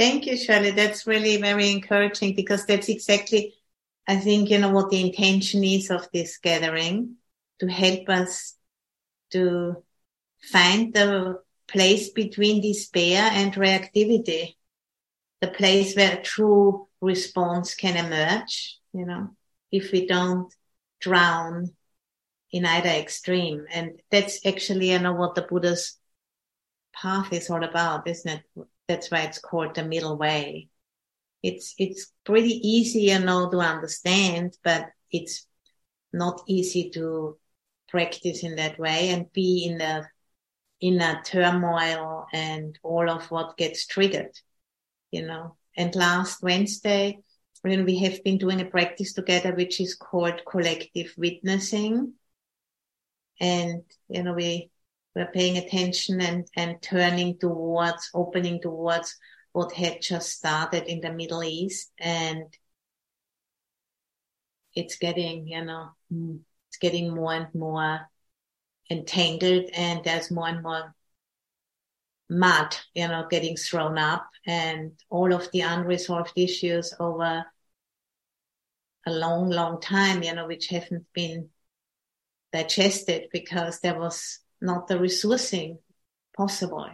Thank you, Shirley. That's really very encouraging, because that's exactly, I think, what the intention is of this gathering, to help us to find the place between despair and reactivity, the place where true response can emerge, if we don't drown in either extreme. And that's actually, what the Buddha's path is all about, isn't it? That's why it's called the middle way. It's pretty easy, to understand, but it's not easy to practice in that way and be in the inner turmoil and all of what gets triggered, And last Wednesday, we have been doing a practice together, which is called collective witnessing. And, we're paying attention and turning towards, opening towards what had just started in the Middle East. And it's getting, it's getting more and more entangled, and there's more and more mud, getting thrown up, and all of the unresolved issues over a long, long time, which haven't been digested because there was not the resourcing possible,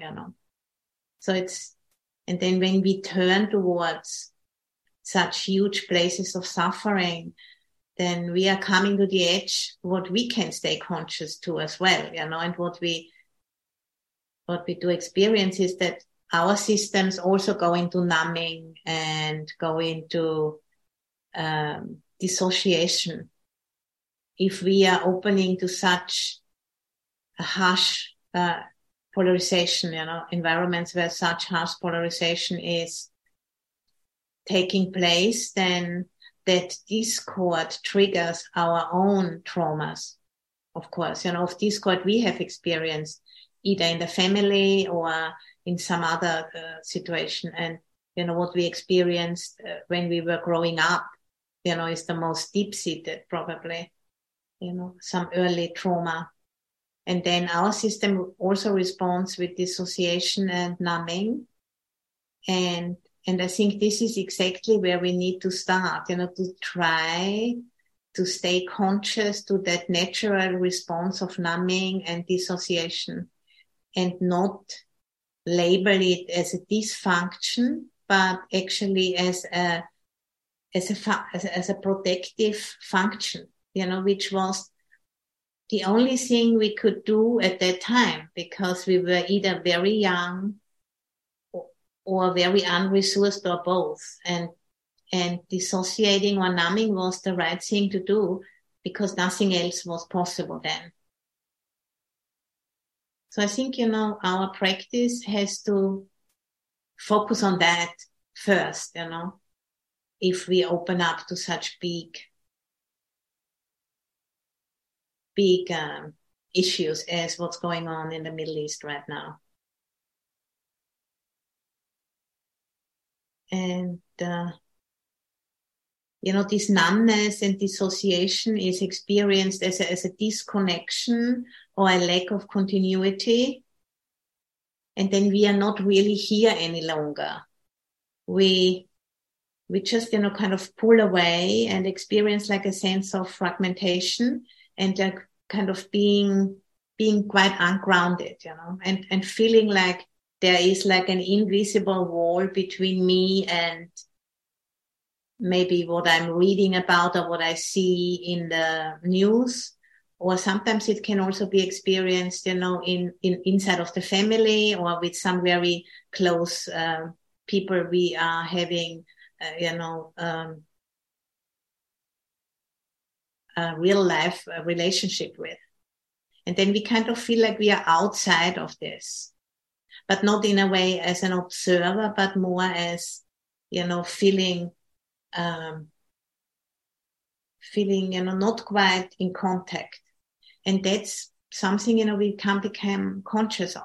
So and then when we turn towards such huge places of suffering, then we are coming to the edge, what we can stay conscious to as well, and what we do experience is that our systems also go into numbing and go into dissociation. If we are opening to such a harsh polarization, environments where such harsh polarization is taking place, then that discord triggers our own traumas. Of course, of discord we have experienced either in the family or in some other situation. And, what we experienced when we were growing up, is the most deep-seated probably, some early trauma. And then our system also responds with dissociation and numbing. And I think this is exactly where we need to start, to try to stay conscious to that natural response of numbing and dissociation, and not label it as a dysfunction, but actually as a protective function, which was the only thing we could do at that time, because we were either very young or very unresourced or both. And dissociating or numbing was the right thing to do, because nothing else was possible then. So I think, our practice has to focus on that first, if we open up to such big issues as what's going on in the Middle East right now. And, this numbness and dissociation is experienced as a disconnection or a lack of continuity. And then we are not really here any longer. We just, kind of pull away and experience like a sense of fragmentation and like kind of being quite ungrounded, and feeling like there is like an invisible wall between me and maybe what I'm reading about or what I see in the news. Or sometimes it can also be experienced, in inside of the family or with some very close people we are having, a real life relationship with. And then we kind of feel like we are outside of this, but not in a way as an observer, but more as, feeling not quite in contact. And that's something, we can become conscious of.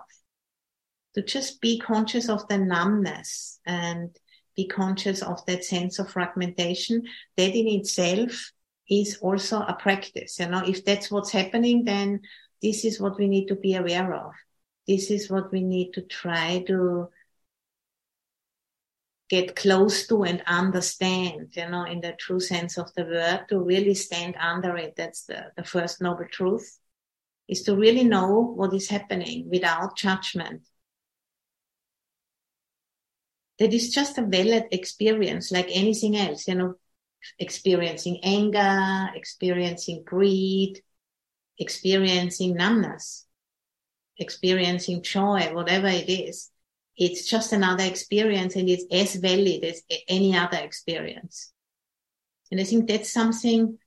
To just be conscious of the numbness and be conscious of that sense of fragmentation, that in itself is also a practice. If that's what's happening, then this is what we need to be aware of. This is what we need to try to get close to and understand, you know, in the true sense of the word, to really stand under it. That's the first noble truth, is to really know what is happening without judgment. That is just a valid experience like anything else, you know, experiencing anger, experiencing greed, experiencing numbness, experiencing joy, whatever it is. It's just another experience, and it's as valid as any other experience. And I think that's something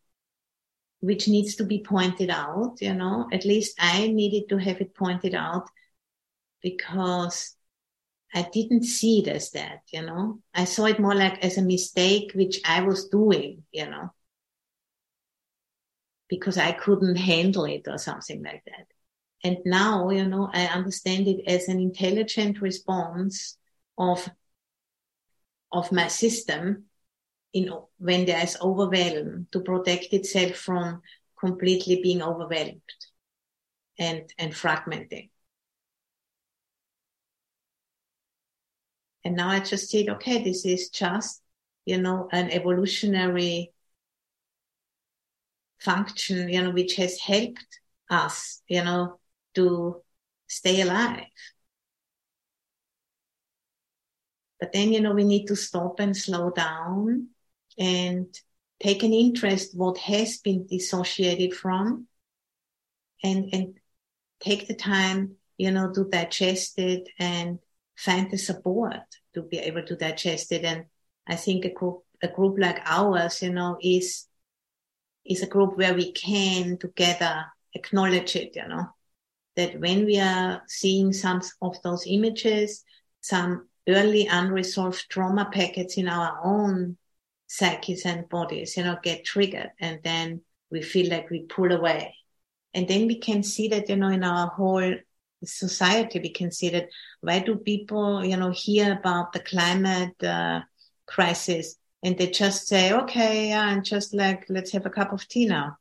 which needs to be pointed out, you know. At least I needed to have it pointed out, because I didn't see it as that, you know. I saw it more like as a mistake which I was doing, you know, because I couldn't handle it or something like that. And now, you know, I understand it as an intelligent response of my system, in when there is overwhelm, to protect itself from completely being overwhelmed and fragmenting. And now I just said, okay, this is just, you know, an evolutionary function, you know, which has helped us, you know, to stay alive. But then, you know, we need to stop and slow down and take an interest what has been dissociated from, and take the time, you know, to digest it and find the support to be able to digest it. And I think a group like ours, you know, is a group where we can together acknowledge it, you know, that when we are seeing some of those images, some early unresolved trauma packets in our own psyches and bodies, you know, get triggered, and then we feel like we pull away. And then we can see that, you know, in our whole society, we can see that why do people, you know, hear about the climate crisis and they just say, okay, yeah, and just like, let's have a cup of tea now.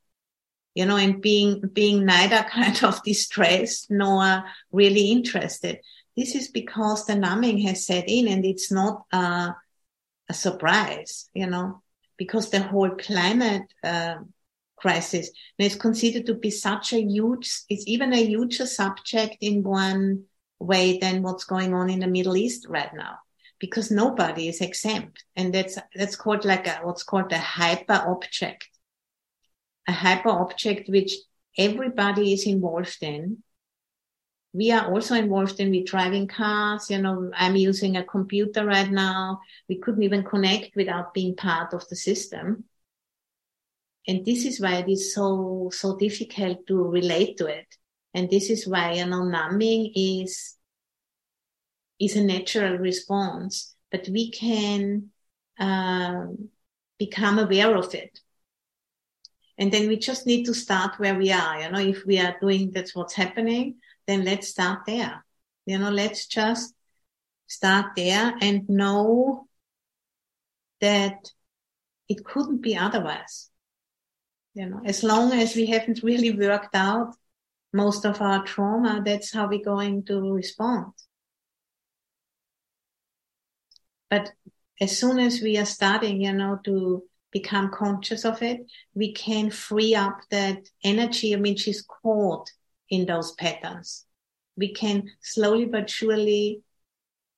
You know, and being neither kind of distressed nor really interested. This is because the numbing has set in, and it's not a surprise, you know, because the whole climate crisis is considered to be such a huge, it's even a huger subject in one way than what's going on in the Middle East right now, because nobody is exempt. And that's called like what's called a hyper object. A hyper object which everybody is involved in. We are also involved in, we're driving cars, you know, I'm using a computer right now. We couldn't even connect without being part of the system. And this is why it is so difficult to relate to it. And this is why, you know, numbing is a natural response, but we can become aware of it. And then we just need to start where we are, you know, if we are doing that's what's happening, then let's start there. You know, let's just start there and know that it couldn't be otherwise. You know, as long as we haven't really worked out most of our trauma, that's how we're going to respond. But as soon as we are starting, you know, to become conscious of it, we can free up that energy which is caught in those patterns. We can slowly but surely,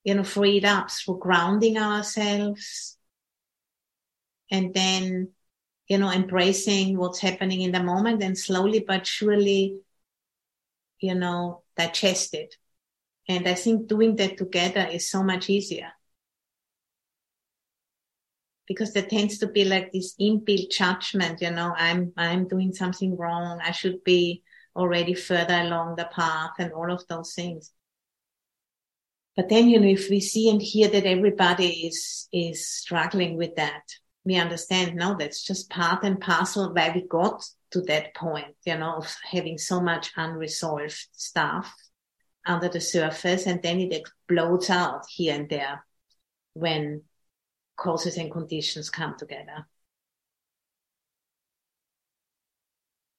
you know, free it up through grounding ourselves, and then, you know, embracing what's happening in the moment, and slowly but surely, you know, digest it. And I think doing that together is so much easier, because there tends to be like this inbuilt judgment, you know, I'm doing something wrong, I should be already further along the path, and all of those things. But then, you know, if we see and hear that everybody is struggling with that, we understand, no, that's just part and parcel why we got to that point, you know, of having so much unresolved stuff under the surface, and then it explodes out here and there when causes and conditions come together.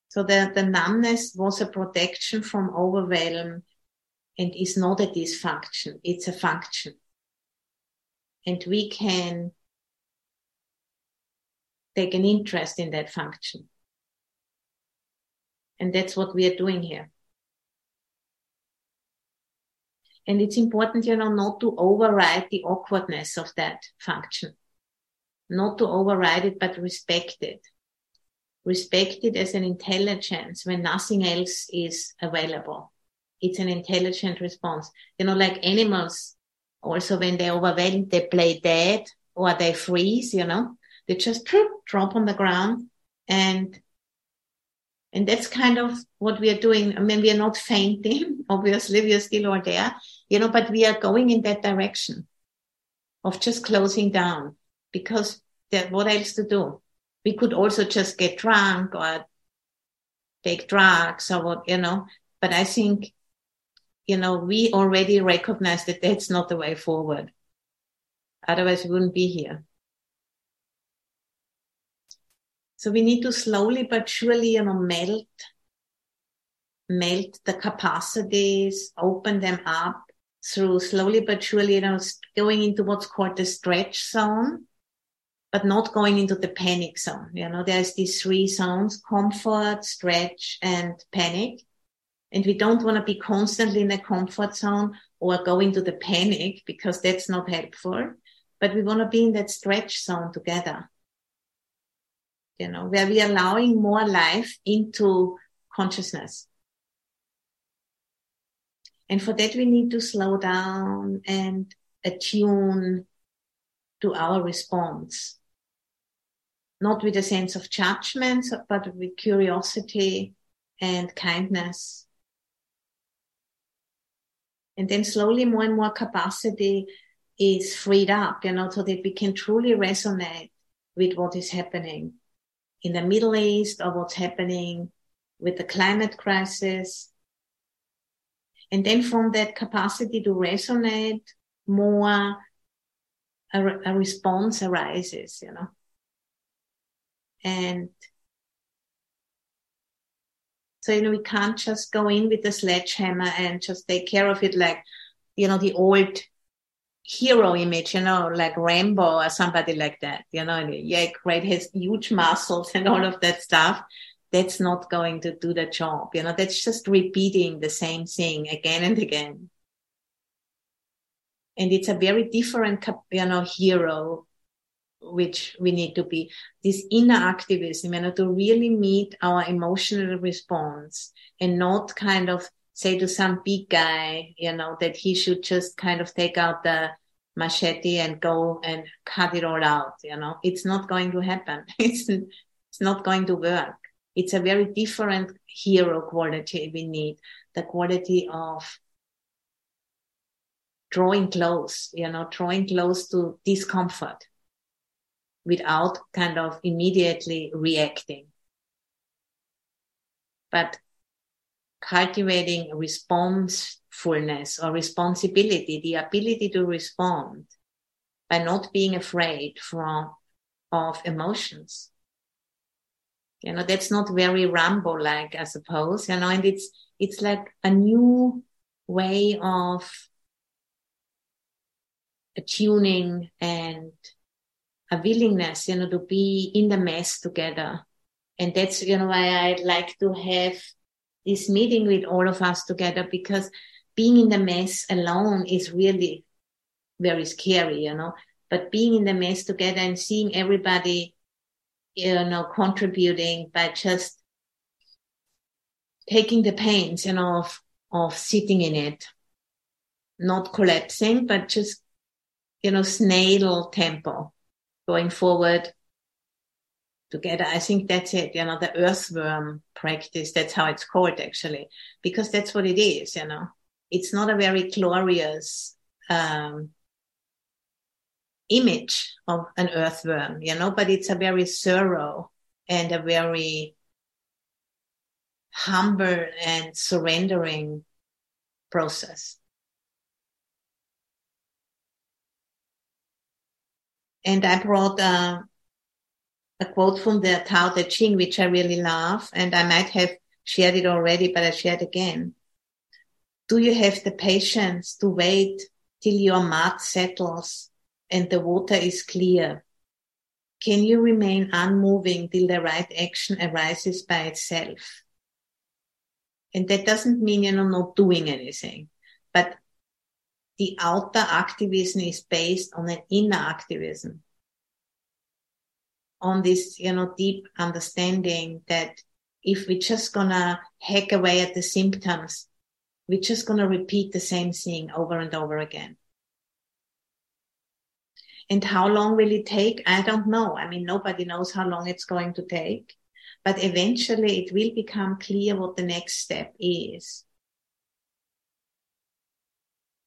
So the numbness was a protection from overwhelm, and is not a dysfunction, it's a function. and we can take an interest in that function. And that's what we are doing here. And it's important, you know, not to override the awkwardness of that function. Not to override it, but respect it. Respect it as an intelligence when nothing else is available. It's an intelligent response. You know, like animals, also when they're overwhelmed, they play dead or they freeze, you know. They just drop on the ground, and that's kind of what we are doing. I mean, we are not fainting, obviously, we are still all there, you know, but we are going in that direction of just closing down because what else to do? We could also just get drunk or take drugs or what, you know, but I think, you know, we already recognize that that's not the way forward. Otherwise, we wouldn't be here. So we need to slowly but surely, you know, melt the capacities, open them up through slowly but surely, you know, going into what's called the stretch zone, but not going into the panic zone. You know, there's these three zones, comfort, stretch, and panic. And we don't want to be constantly in the comfort zone or go into the panic because that's not helpful, but we want to be in that stretch zone together. You know, where we are allowing more life into consciousness. And for that, we need to slow down and attune to our response. Not with a sense of judgment, but with curiosity and kindness. And then slowly more and more capacity is freed up, you know, so that we can truly resonate with what is happening in the Middle East, or what's happening with the climate crisis. And then from that capacity to resonate more, a response arises, you know. And so, you know, we can't just go in with the sledgehammer and just take care of it like, you know, the old hero image, you know, like Rambo or somebody like that, you know, yeah, great, has huge muscles and all of that stuff. That's not going to do the job, you know, that's just repeating the same thing again and again. And it's a very different, you know, hero, which we need to be. This inner activism, you know, to really meet our emotional response and not kind of say to some big guy, you know, that he should just kind of take out the machete and go and cut it all out, you know. It's not going to happen. It's not going to work. It's a very different hero quality we need, the quality of drawing close, you know, drawing close to discomfort without kind of immediately reacting. But cultivating responsefulness or responsibility, the ability to respond by not being afraid of emotions. You know, that's not very Rambo-like, I suppose, you know, and it's like a new way of attuning and a willingness, you know, to be in the mess together. And that's, you know, why I'd like to have this meeting with all of us together, because being in the mess alone is really very scary, you know, but being in the mess together and seeing everybody, you know, contributing by just taking the pains, you know, of sitting in it, not collapsing, but just, you know, snail tempo going forward together. I think that's it, you know, the earthworm practice, that's how it's called actually, because that's what it is, you know. It's not a very glorious image of an earthworm, you know, but it's a very thorough and a very humble and surrendering process. And I brought a quote from the Tao Te Ching, which I really love, and I might have shared it already, but I shared again. Do you have the patience to wait till your mat settles and the water is clear. Can you remain unmoving till the right action arises by itself? And that doesn't mean you're not doing anything, but the outer activism is based on an inner activism, on this, deep understanding that if we're just gonna hack away at the symptoms, we're just gonna repeat the same thing over and over again. And how long will it take? I don't know. I mean, nobody knows how long it's going to take, but eventually it will become clear what the next step is.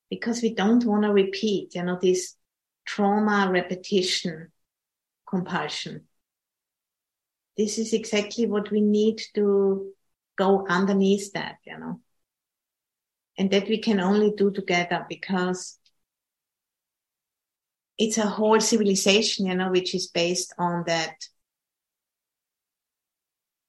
Because we don't want to repeat, this trauma repetition compulsion. This is exactly what we need to go underneath that, And that we can only do together, because it's a whole civilization, which is based on that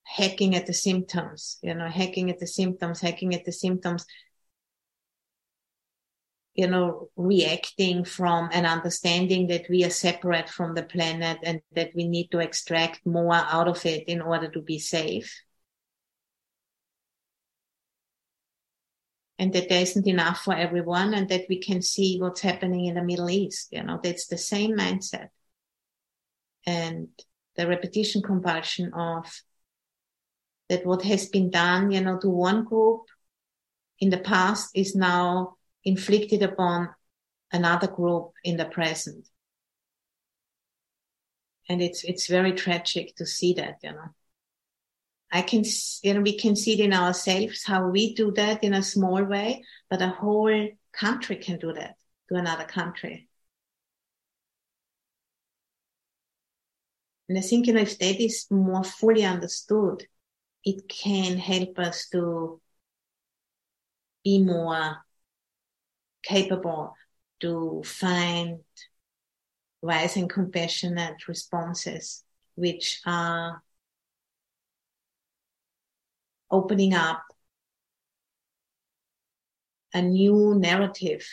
hacking at the symptoms, reacting from an understanding that we are separate from the planet and that we need to extract more out of it in order to be safe. And that there isn't enough for everyone, and that we can see what's happening in the Middle East. That's the same mindset. And the repetition compulsion of that what has been done, to one group in the past is now inflicted upon another group in the present. And it's very tragic to see that, I can, we can see it in ourselves, how we do that in a small way, but a whole country can do that to another country. And I think, if that is more fully understood, it can help us to be more capable to find wise and compassionate responses, which are opening up a new narrative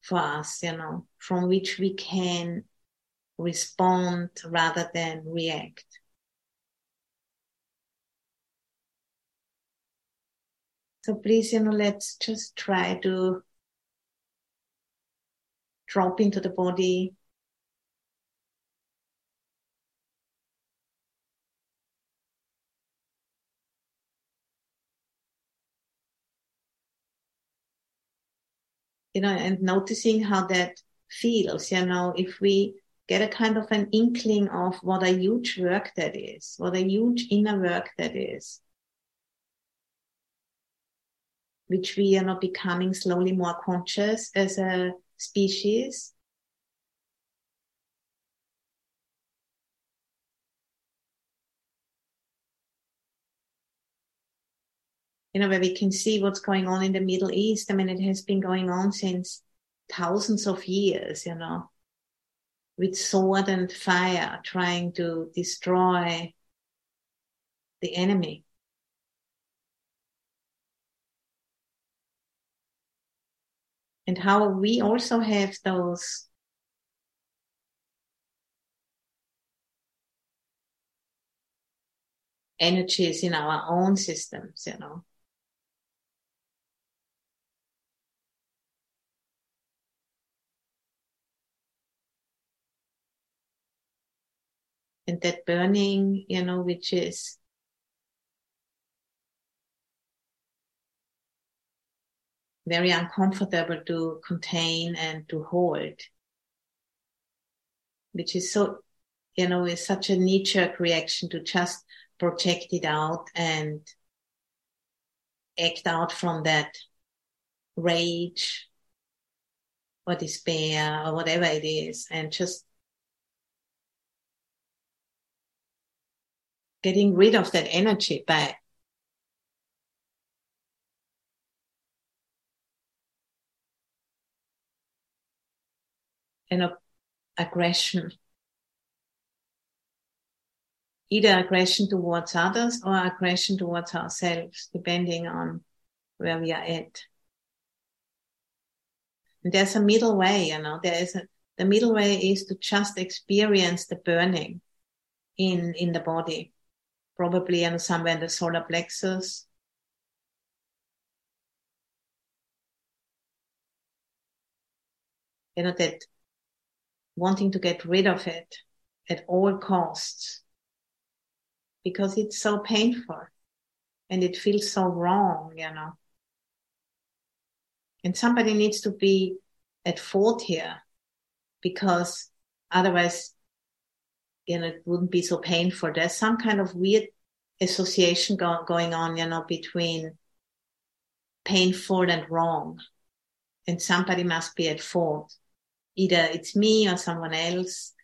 for us, from which we can respond rather than react. So please, let's just try to drop into the body. And noticing how that feels, if we get a kind of an inkling of what a huge work that is, what a huge inner work that is, which we are not becoming slowly more conscious as a species. Where we can see what's going on in the Middle East. I mean, it has been going on since thousands of years, with sword and fire trying to destroy the enemy. And how we also have those energies in our own systems, And that burning, which is very uncomfortable to contain and to hold, which is so, is such a knee-jerk reaction to just project it out and act out from that rage or despair or whatever it is, and just getting rid of that energy by an aggression. Either aggression towards others or aggression towards ourselves, depending on where we are at. And there's a middle way, there is The middle way is to just experience the burning in the body, probably somewhere in the solar plexus. That wanting to get rid of it at all costs, because it's so painful and it feels so wrong, And somebody needs to be at fault here, because otherwise, it wouldn't be so painful. There's some kind of weird association going on, between painful and wrong. And somebody must be at fault. Either it's me or someone else.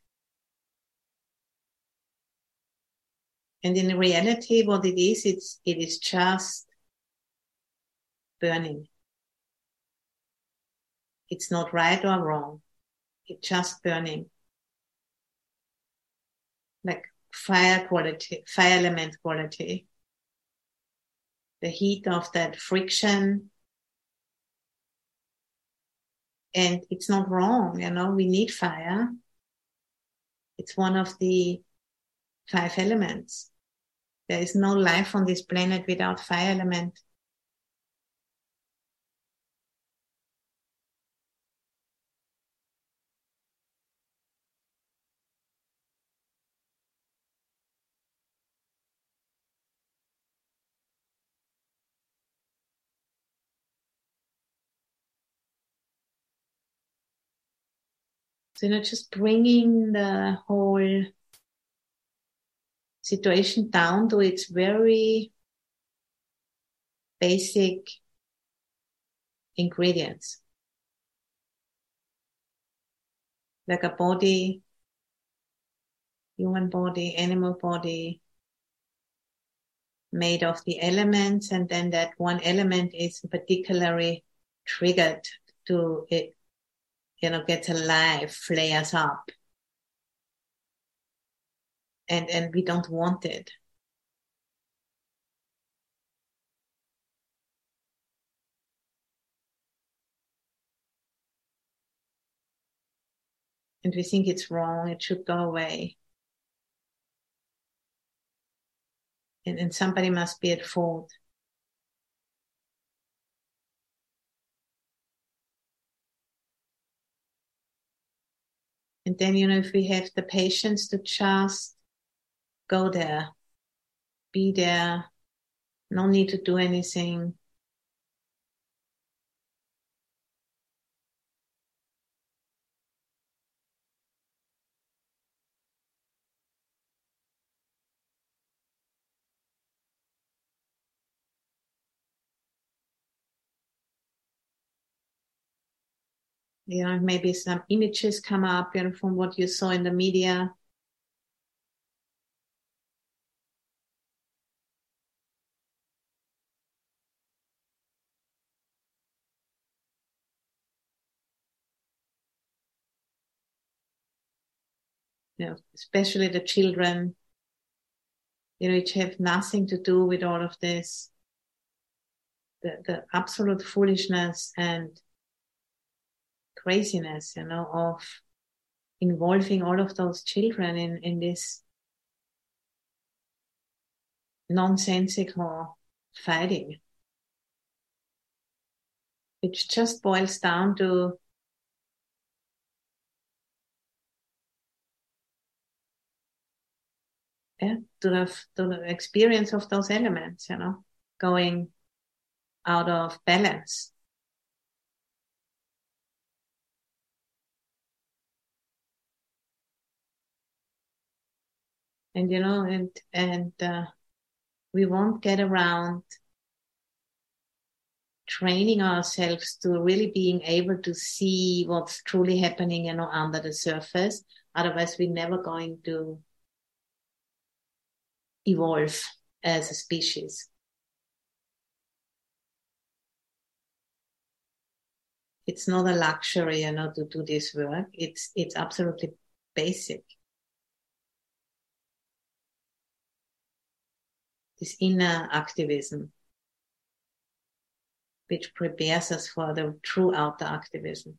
And in reality, what it is, it is just burning. It's not right or wrong. It's just burning. Like fire element quality. The heat of that friction. And it's not wrong, we need fire. It's one of the 5 elements. There is no life on this planet without fire element. So, just bringing the whole situation down to its very basic ingredients. Like a body, human body, animal body, made of the elements, and then that one element is particularly triggered to it. Gets alive, flares up. And we don't want it. And we think it's wrong, it should go away. And somebody must be at fault. And then, if we have the patience to just go there, be there, no need to do anything. Maybe some images come up, from what you saw in the media. Especially the children, which have nothing to do with all of this. The absolute foolishness and craziness, of involving all of those children in this nonsensical fighting. It just boils down to the experience of those elements, going out of balance. And, we won't get around training ourselves to really being able to see what's truly happening, under the surface. Otherwise, we're never going to evolve as a species. It's not a luxury, to do this work. It's absolutely basic. This inner activism, which prepares us for the true outer activism.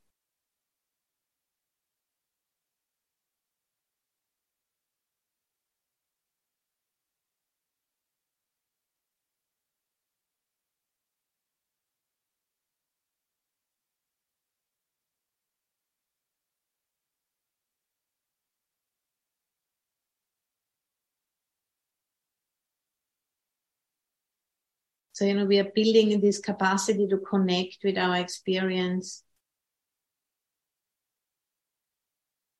So, you know, we are building this capacity to connect with our experience.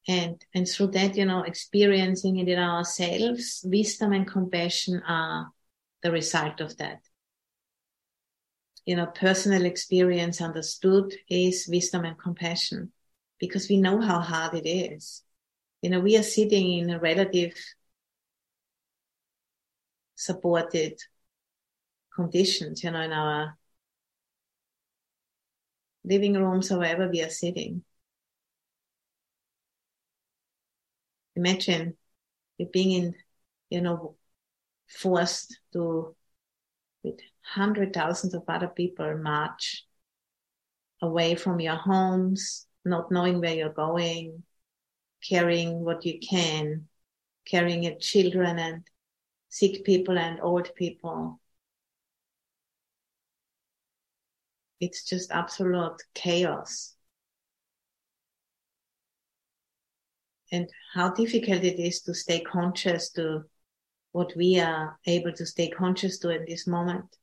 And through that, you know, experiencing it in ourselves, wisdom and compassion are the result of that. You know, personal experience understood is wisdom and compassion, because we know how hard it is. You know, we are sitting in a relative supported conditions, you know, in our living rooms or wherever we are sitting. Imagine you being in, you know, forced to, with 100,000s of other people, march away from your homes, not knowing where you're going, carrying what you can, carrying your children and sick people and old people. It's just absolute chaos. And how difficult it is to stay conscious to what we are able to stay conscious to in this moment.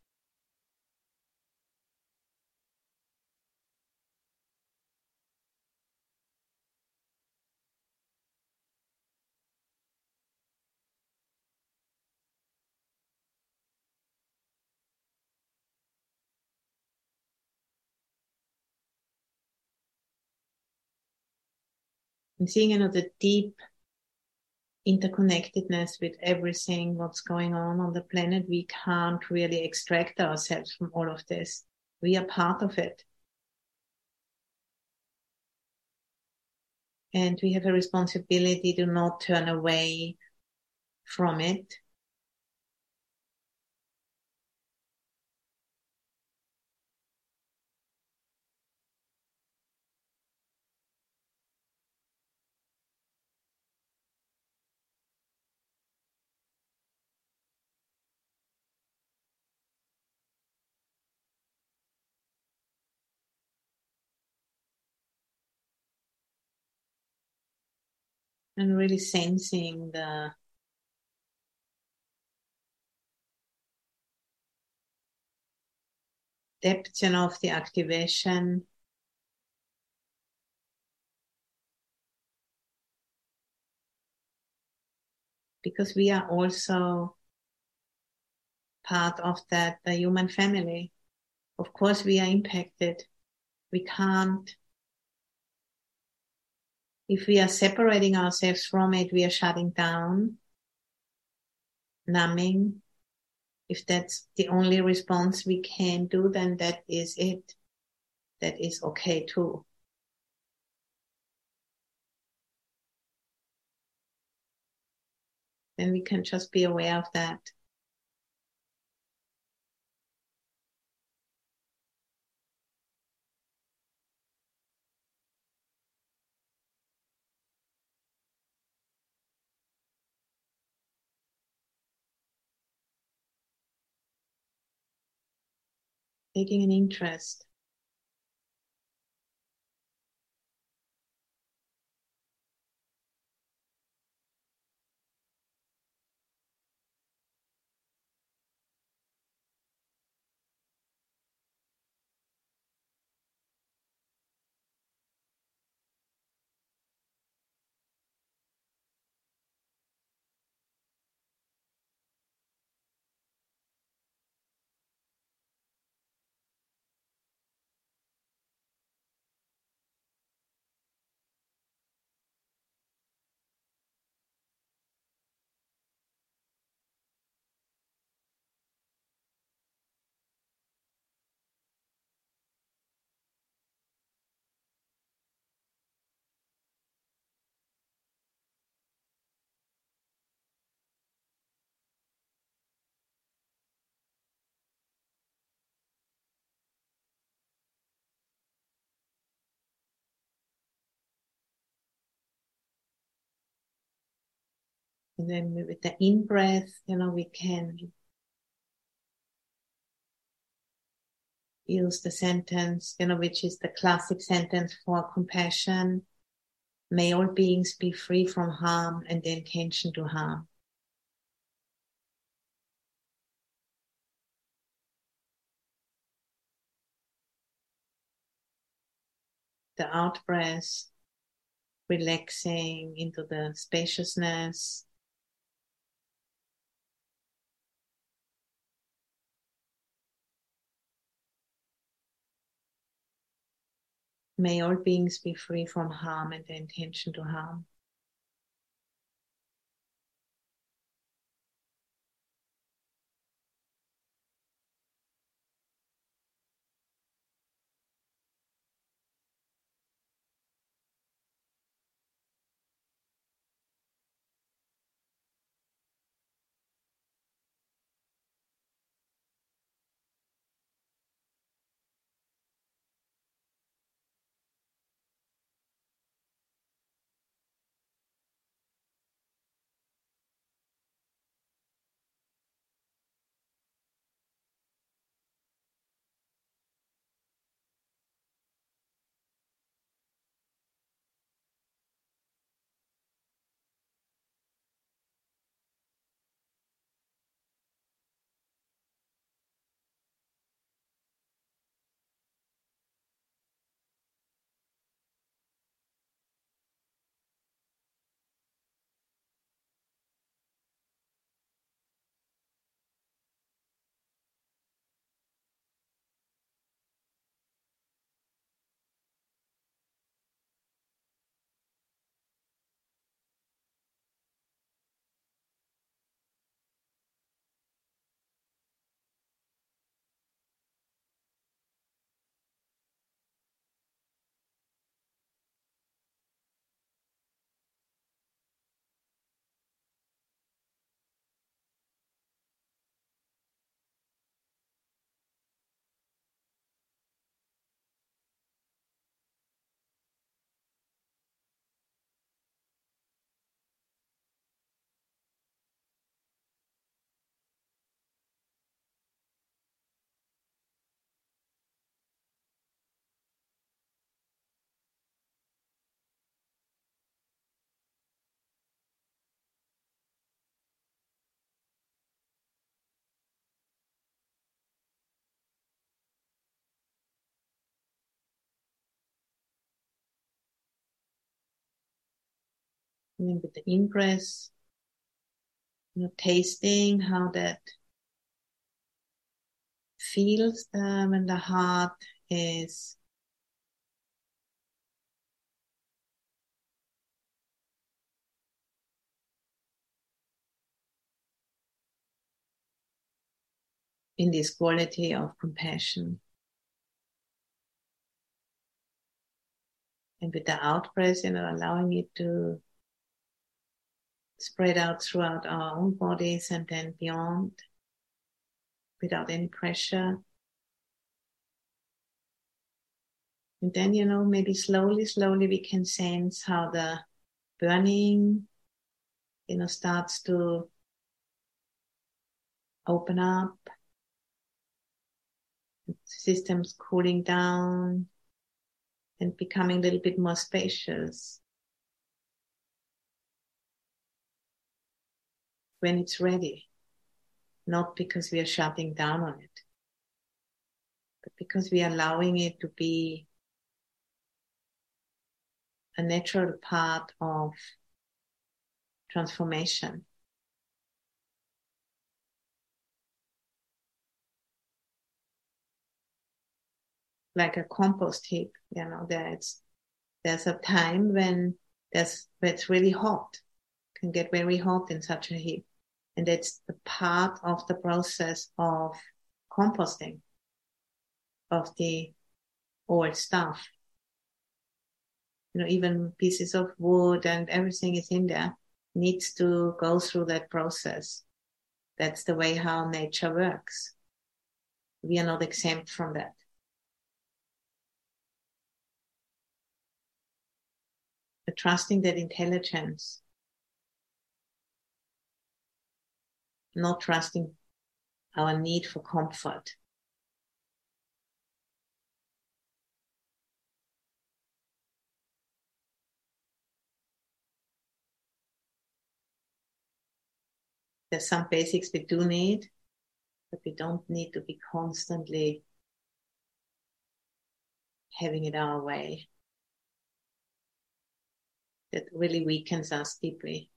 And seeing, you know, the deep interconnectedness with everything, what's going on the planet. We can't really extract ourselves from all of this. We are part of it. And we have a responsibility to not turn away from it. And really sensing the depth, you know, of the activation. Because we are also part of that, the human family. Of course we are impacted. We can't. If we are separating ourselves from it, we are shutting down, numbing. If that's the only response we can do, then that is it. That is okay too. Then we can just be aware of that. Taking an interest. And then with the in-breath, you know, we can use the sentence, you know, which is the classic sentence for compassion. May all beings be free from harm and the intention to harm. the out-breath, relaxing into the spaciousness. May all beings be free from harm and the intention to harm. And with the in-breath, tasting how that feels when the heart is in this quality of compassion. And with the out-breath, allowing it to spread out throughout our own bodies and then beyond, without any pressure. And then, maybe slowly we can sense how the burning, starts to open up. The system's cooling down and becoming a little bit more spacious. When it's ready, not because we are shutting down on it, but because we are allowing it to be a natural part of transformation. Like a compost heap, there's a time when it's really hot, can get very hot in such a heap. And it's the part of the process of composting of the old stuff. Even pieces of wood and everything is in there, needs to go through that process. That's the way how nature works. We are not exempt from that. But trusting that intelligence, not trusting our need for comfort. There's some basics we do need, but we don't need to be constantly having it our way It really weakens us deeply.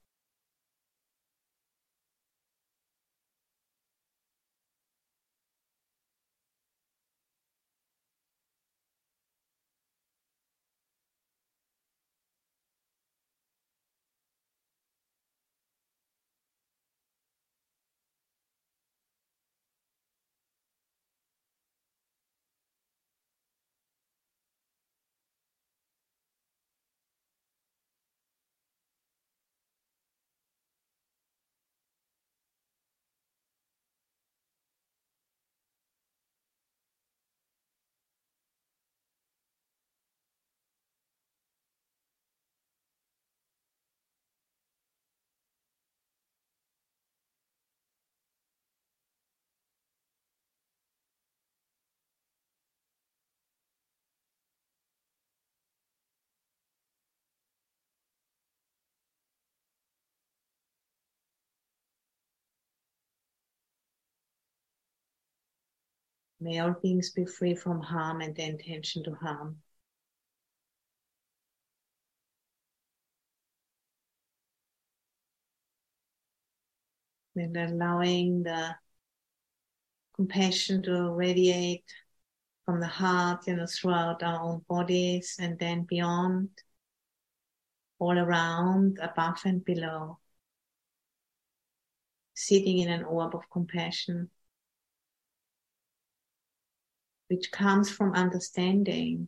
May all beings be free from harm and the intention to harm. And allowing the compassion to radiate from the heart, throughout our own bodies and then beyond, all around, above and below. Sitting in an orb of compassion, which comes from understanding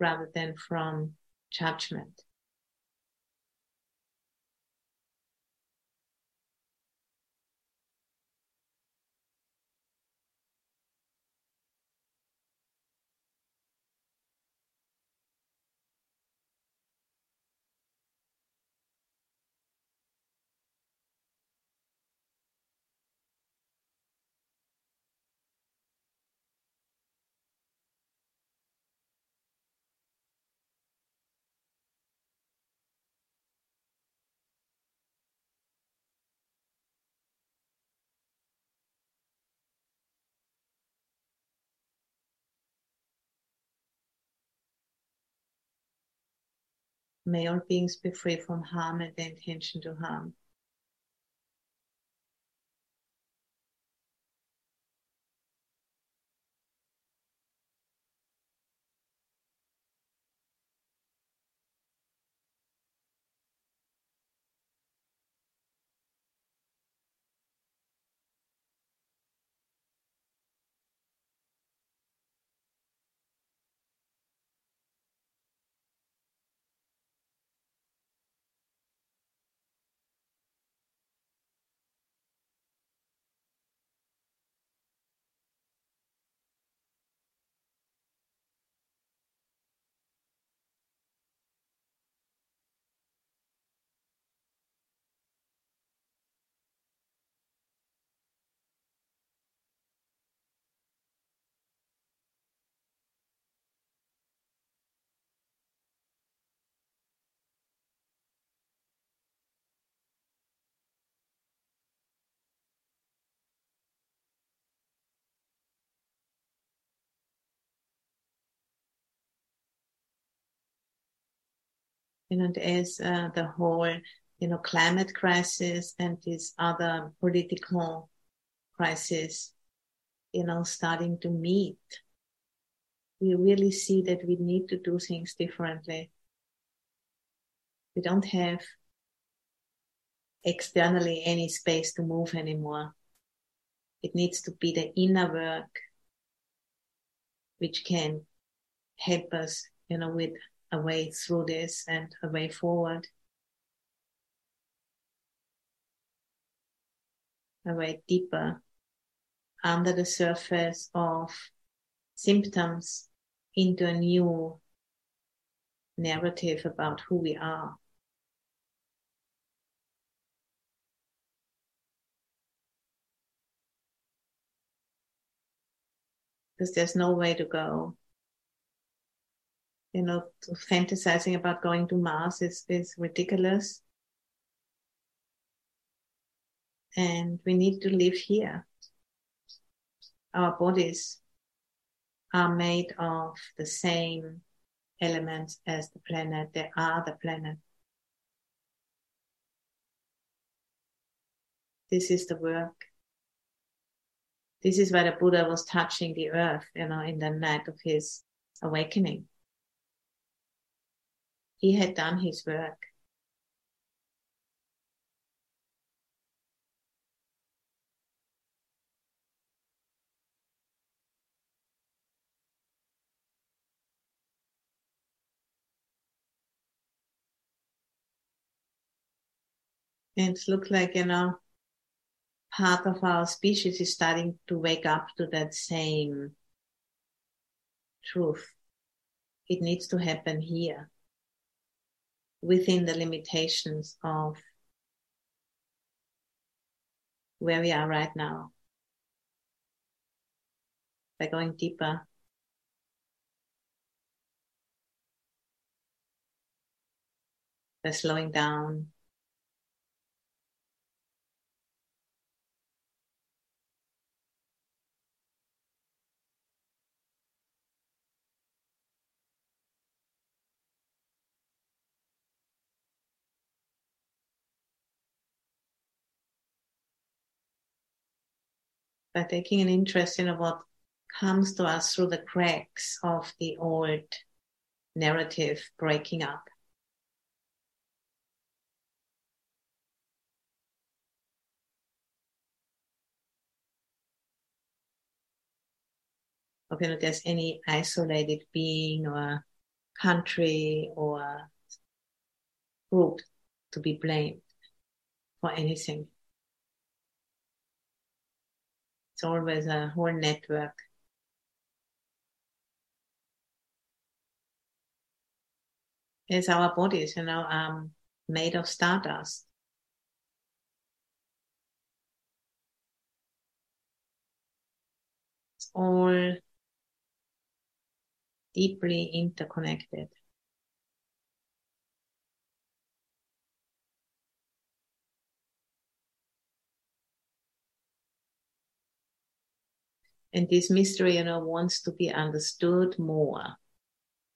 rather than from judgment. May all beings be free from harm and the intention to harm. And as the whole, climate crisis and these other political crises, starting to meet, we really see that we need to do things differently. We don't have externally any space to move anymore. It needs to be the inner work which can help us, with a way through this and a way forward, a way deeper under the surface of symptoms into a new narrative about who we are. Because there's no way to go. Fantasizing about going to Mars is ridiculous. And we need to live here. Our bodies are made of the same elements as the planet. They are the planet. This is the work. This is where the Buddha was touching the earth, in the night of his awakening. He had done his work. And it looks like, part of our species is starting to wake up to that same truth. It needs to happen here, within the limitations of where we are right now, by going deeper. By slowing down. By taking an interest in what comes to us through the cracks of the old narrative breaking up. If there's any isolated being or country or group to be blamed for anything. Always a whole network. As our bodies, made of stardust. It's all deeply interconnected. And this mystery, wants to be understood more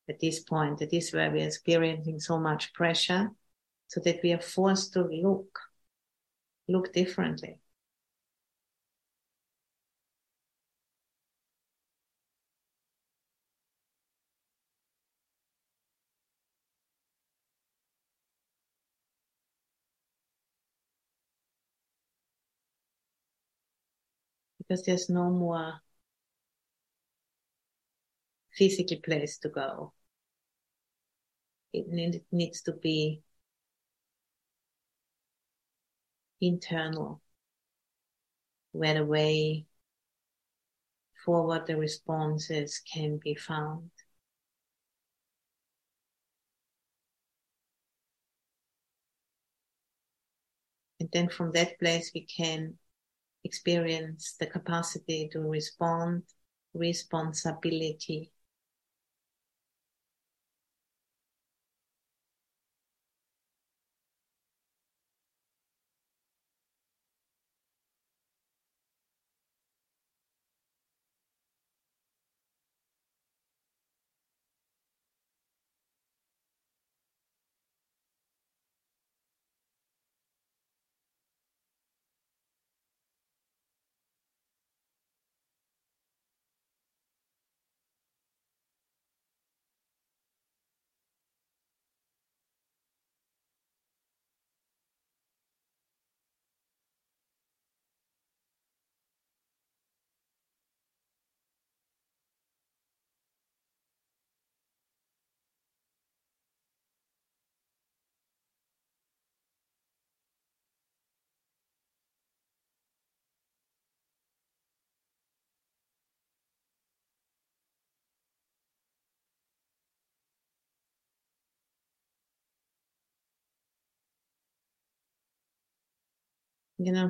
at this point. That is where we're experiencing so much pressure, so that we are forced to look differently. Because there's no more physical place to go. It needs to be internal, where the way forward, the responses can be found. And then from that place we can experience the capacity to respond, responsibility.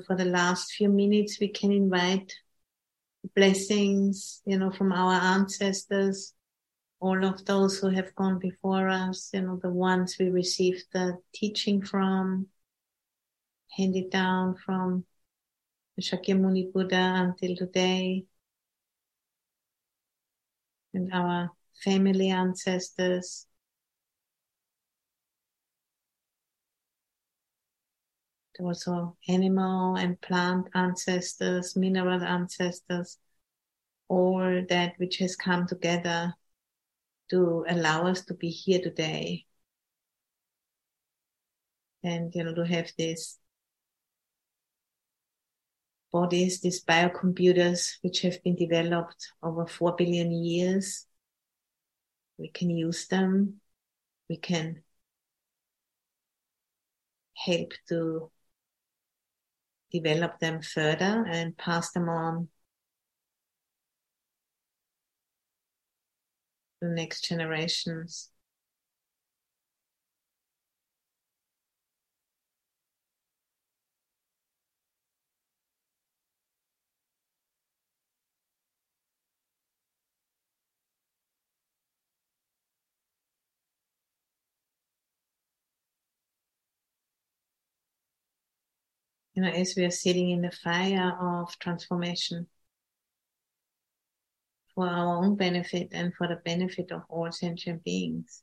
For the last few minutes, we can invite blessings, from our ancestors, all of those who have gone before us, the ones we received the teaching from, handed down from the Shakyamuni Buddha until today, and our family ancestors, also animal and plant ancestors, mineral ancestors, all that which has come together to allow us to be here today. And, you know, to have these bodies, these biocomputers, which have been developed over 4 billion years. We can use them. We can help to develop them further and pass them on to the next generations. You know, as we are sitting in the fire of transformation for our own benefit and for the benefit of all sentient beings.